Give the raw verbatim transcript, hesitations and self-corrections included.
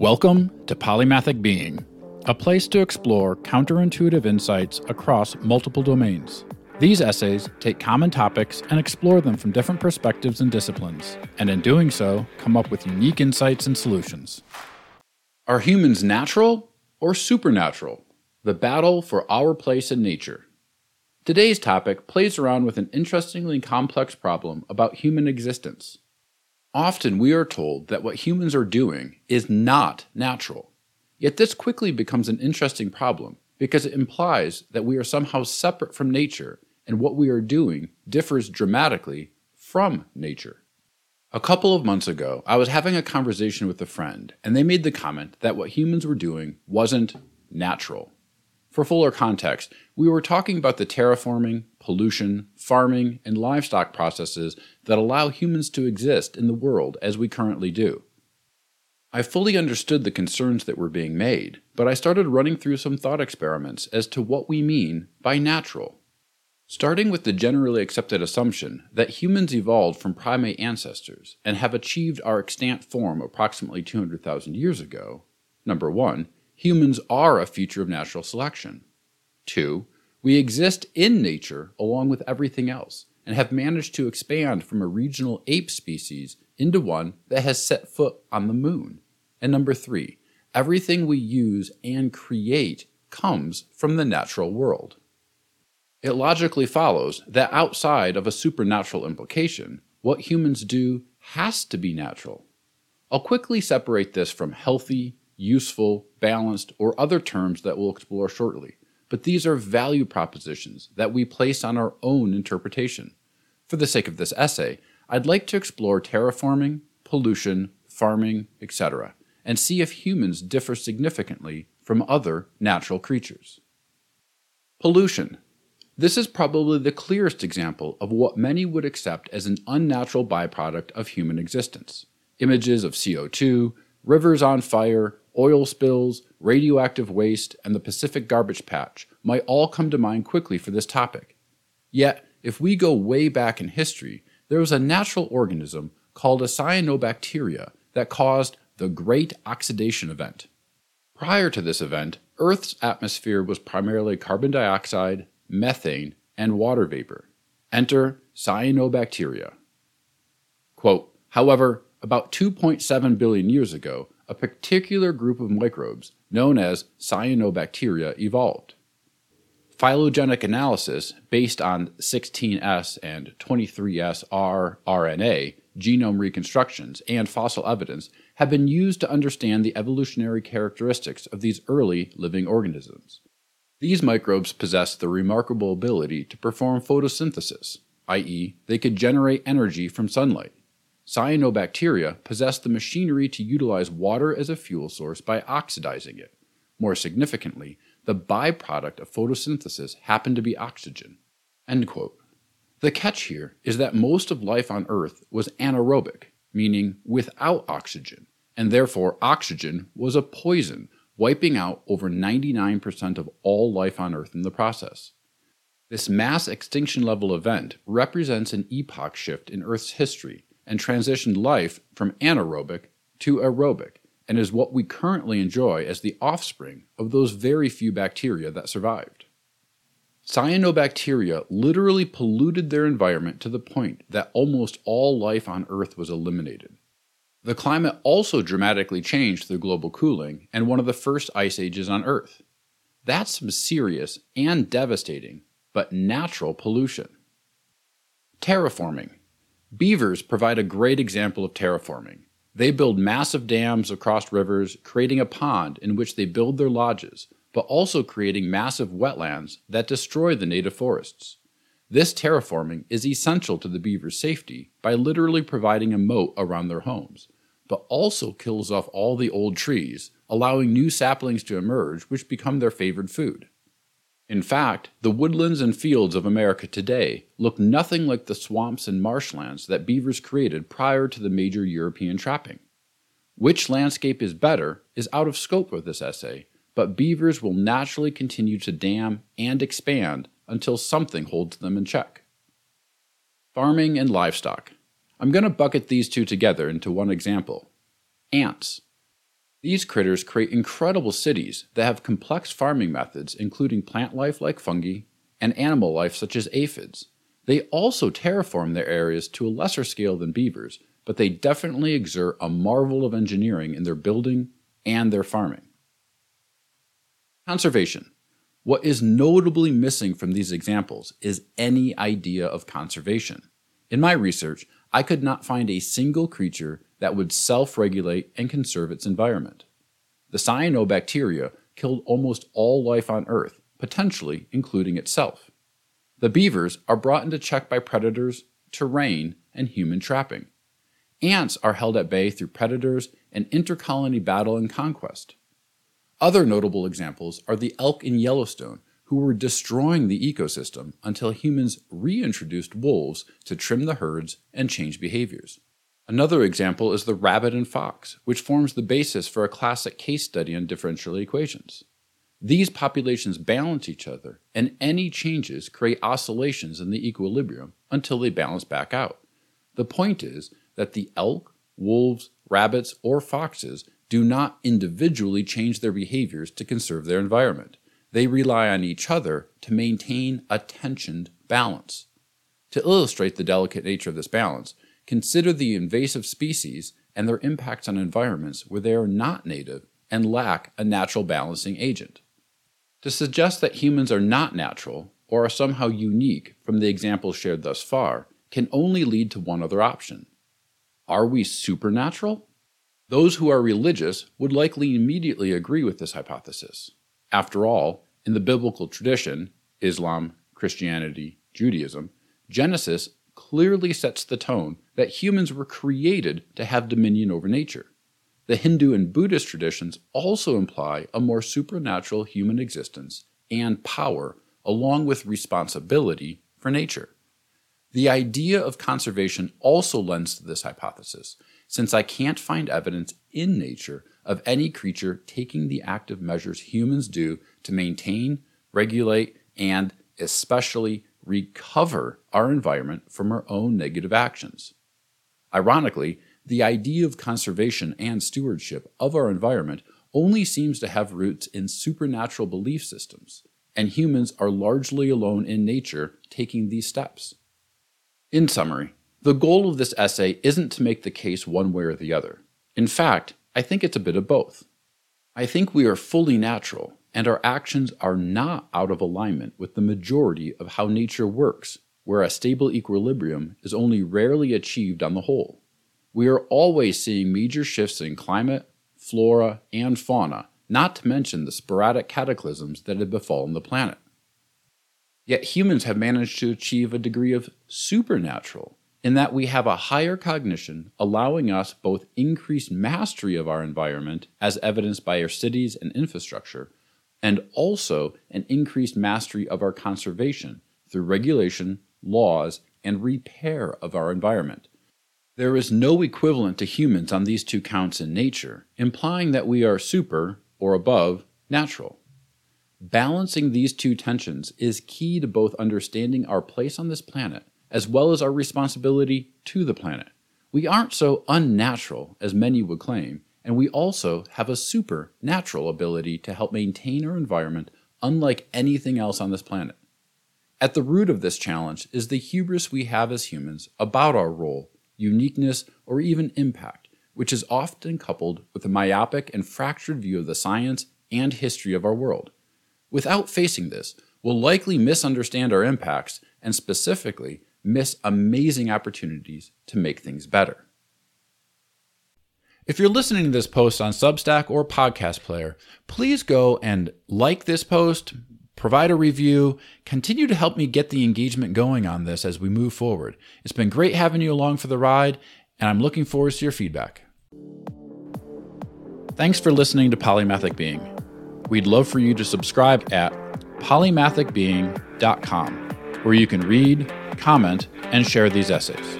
Welcome to Polymathic Being, a place to explore counterintuitive insights across multiple domains. These essays take common topics and explore them from different perspectives and disciplines, and in doing so, come up with unique insights and solutions. Are humans natural or supernatural? The battle for our place in nature. Today's topic plays around with an interestingly complex problem about human existence. Often we are told that what humans are doing is not natural. Yet this quickly becomes an interesting problem because it implies that we are somehow separate from nature and what we are doing differs dramatically from nature. A couple of months ago, I was having a conversation with a friend and they made the comment that what humans were doing wasn't natural. For fuller context, we were talking about the terraforming, pollution, farming, and livestock processes that allow humans to exist in the world as we currently do. I fully understood the concerns that were being made, but I started running through some thought experiments as to what we mean by natural. Starting with the generally accepted assumption that humans evolved from primate ancestors and have achieved our extant form approximately two hundred thousand years ago, number one, humans are a feature of natural selection. Two, we exist in nature along with everything else and have managed to expand from a regional ape species into one that has set foot on the moon. And number three, everything we use and create comes from the natural world. It logically follows that outside of a supernatural implication, what humans do has to be natural. I'll quickly separate this from healthy, useful, balanced, or other terms that we'll explore shortly, but these are value propositions that we place on our own interpretation. For the sake of this essay, I'd like to explore terraforming, pollution, farming, et cetera, and see if humans differ significantly from other natural creatures. Pollution. This is probably the clearest example of what many would accept as an unnatural byproduct of human existence. Images of C O two, rivers on fire, oil spills, radioactive waste, and the Pacific garbage patch might all come to mind quickly for this topic. Yet, if we go way back in history, there was a natural organism called a cyanobacteria that caused the Great Oxidation Event. Prior to this event, Earth's atmosphere was primarily carbon dioxide, methane, and water vapor. Enter cyanobacteria. Quote, however, about two point seven billion years ago, a particular group of microbes known as cyanobacteria evolved. Phylogenetic analysis based on sixteen S and twenty-three S R R N A genome reconstructions and fossil evidence have been used to understand the evolutionary characteristics of these early living organisms. These microbes possessed the remarkable ability to perform photosynthesis, that is, they could generate energy from sunlight. Cyanobacteria possess the machinery to utilize water as a fuel source by oxidizing it. More significantly, the byproduct of photosynthesis happened to be oxygen. End quote. The catch here is that most of life on Earth was anaerobic, meaning without oxygen, and therefore oxygen was a poison, wiping out over ninety-nine percent of all life on Earth in the process. This mass extinction level event represents an epoch shift in Earth's history and transitioned life from anaerobic to aerobic, and is what we currently enjoy as the offspring of those very few bacteria that survived. Cyanobacteria literally polluted their environment to the point that almost all life on Earth was eliminated. The climate also dramatically changed through global cooling and one of the first ice ages on Earth. That's some serious and devastating, but natural pollution. Terraforming. Beavers provide a great example of terraforming. They build massive dams across rivers, creating a pond in which they build their lodges, but also creating massive wetlands that destroy the native forests. This terraforming is essential to the beaver's safety by literally providing a moat around their homes, but also kills off all the old trees, allowing new saplings to emerge which become their favorite food. In fact, the woodlands and fields of America today look nothing like the swamps and marshlands that beavers created prior to the major European trapping. Which landscape is better is out of scope of this essay, but beavers will naturally continue to dam and expand until something holds them in check. Farming and livestock. I'm going to bucket these two together into one example. Ants. These critters create incredible cities that have complex farming methods, including plant life like fungi and animal life such as aphids. They also terraform their areas to a lesser scale than beavers, but they definitely exert a marvel of engineering in their building and their farming. Conservation. What is notably missing from these examples is any idea of conservation. In my research, I could not find a single creature that would self-regulate and conserve its environment. The cyanobacteria killed almost all life on Earth, potentially including itself. The beavers are brought into check by predators, terrain, and human trapping. Ants are held at bay through predators and inter-colony battle and conquest. Other notable examples are the elk in Yellowstone, who were destroying the ecosystem until humans reintroduced wolves to trim the herds and change behaviors. Another example is the rabbit and fox, which forms the basis for a classic case study on differential equations. These populations balance each other, and any changes create oscillations in the equilibrium until they balance back out. The point is that the elk, wolves, rabbits, or foxes do not individually change their behaviors to conserve their environment. They rely on each other to maintain a tensioned balance. To illustrate the delicate nature of this balance, consider the invasive species and their impacts on environments where they are not native and lack a natural balancing agent. To suggest that humans are not natural or are somehow unique from the examples shared thus far can only lead to one other option. Are we supernatural? Those who are religious would likely immediately agree with this hypothesis. After all, in the biblical tradition, Islam, Christianity, Judaism, Genesis clearly sets the tone that humans were created to have dominion over nature. The Hindu and Buddhist traditions also imply a more supernatural human existence and power, along with responsibility for nature. The idea of conservation also lends to this hypothesis, since I can't find evidence in nature of any creature taking the active measures humans do to maintain, regulate, and especially recover our environment from our own negative actions. Ironically, the idea of conservation and stewardship of our environment only seems to have roots in supernatural belief systems, and humans are largely alone in nature taking these steps. In summary, the goal of this essay isn't to make the case one way or the other. In fact, I think it's a bit of both. I think we are fully natural, and our actions are not out of alignment with the majority of how nature works, where a stable equilibrium is only rarely achieved on the whole. We are always seeing major shifts in climate, flora, and fauna, not to mention the sporadic cataclysms that have befallen the planet. Yet humans have managed to achieve a degree of supernatural, in that we have a higher cognition allowing us both increased mastery of our environment, as evidenced by our cities and infrastructure, and also an increased mastery of our conservation through regulation, laws, and repair of our environment. There is no equivalent to humans on these two counts in nature, implying that we are super, or above, natural. Balancing these two tensions is key to both understanding our place on this planet as well as our responsibility to the planet. We aren't so unnatural as many would claim, and we also have a supernatural ability to help maintain our environment unlike anything else on this planet. At the root of this challenge is the hubris we have as humans about our role, uniqueness, or even impact, which is often coupled with a myopic and fractured view of the science and history of our world. Without facing this, we'll likely misunderstand our impacts and specifically miss amazing opportunities to make things better. If you're listening to this post on Substack or Podcast Player, please go and like this post, provide a review, continue to help me get the engagement going on this as we move forward. It's been great having you along for the ride, and I'm looking forward to your feedback. Thanks for listening to Polymathic Being. We'd love for you to subscribe at polymathic being dot com, where you can read, comment, and share these essays.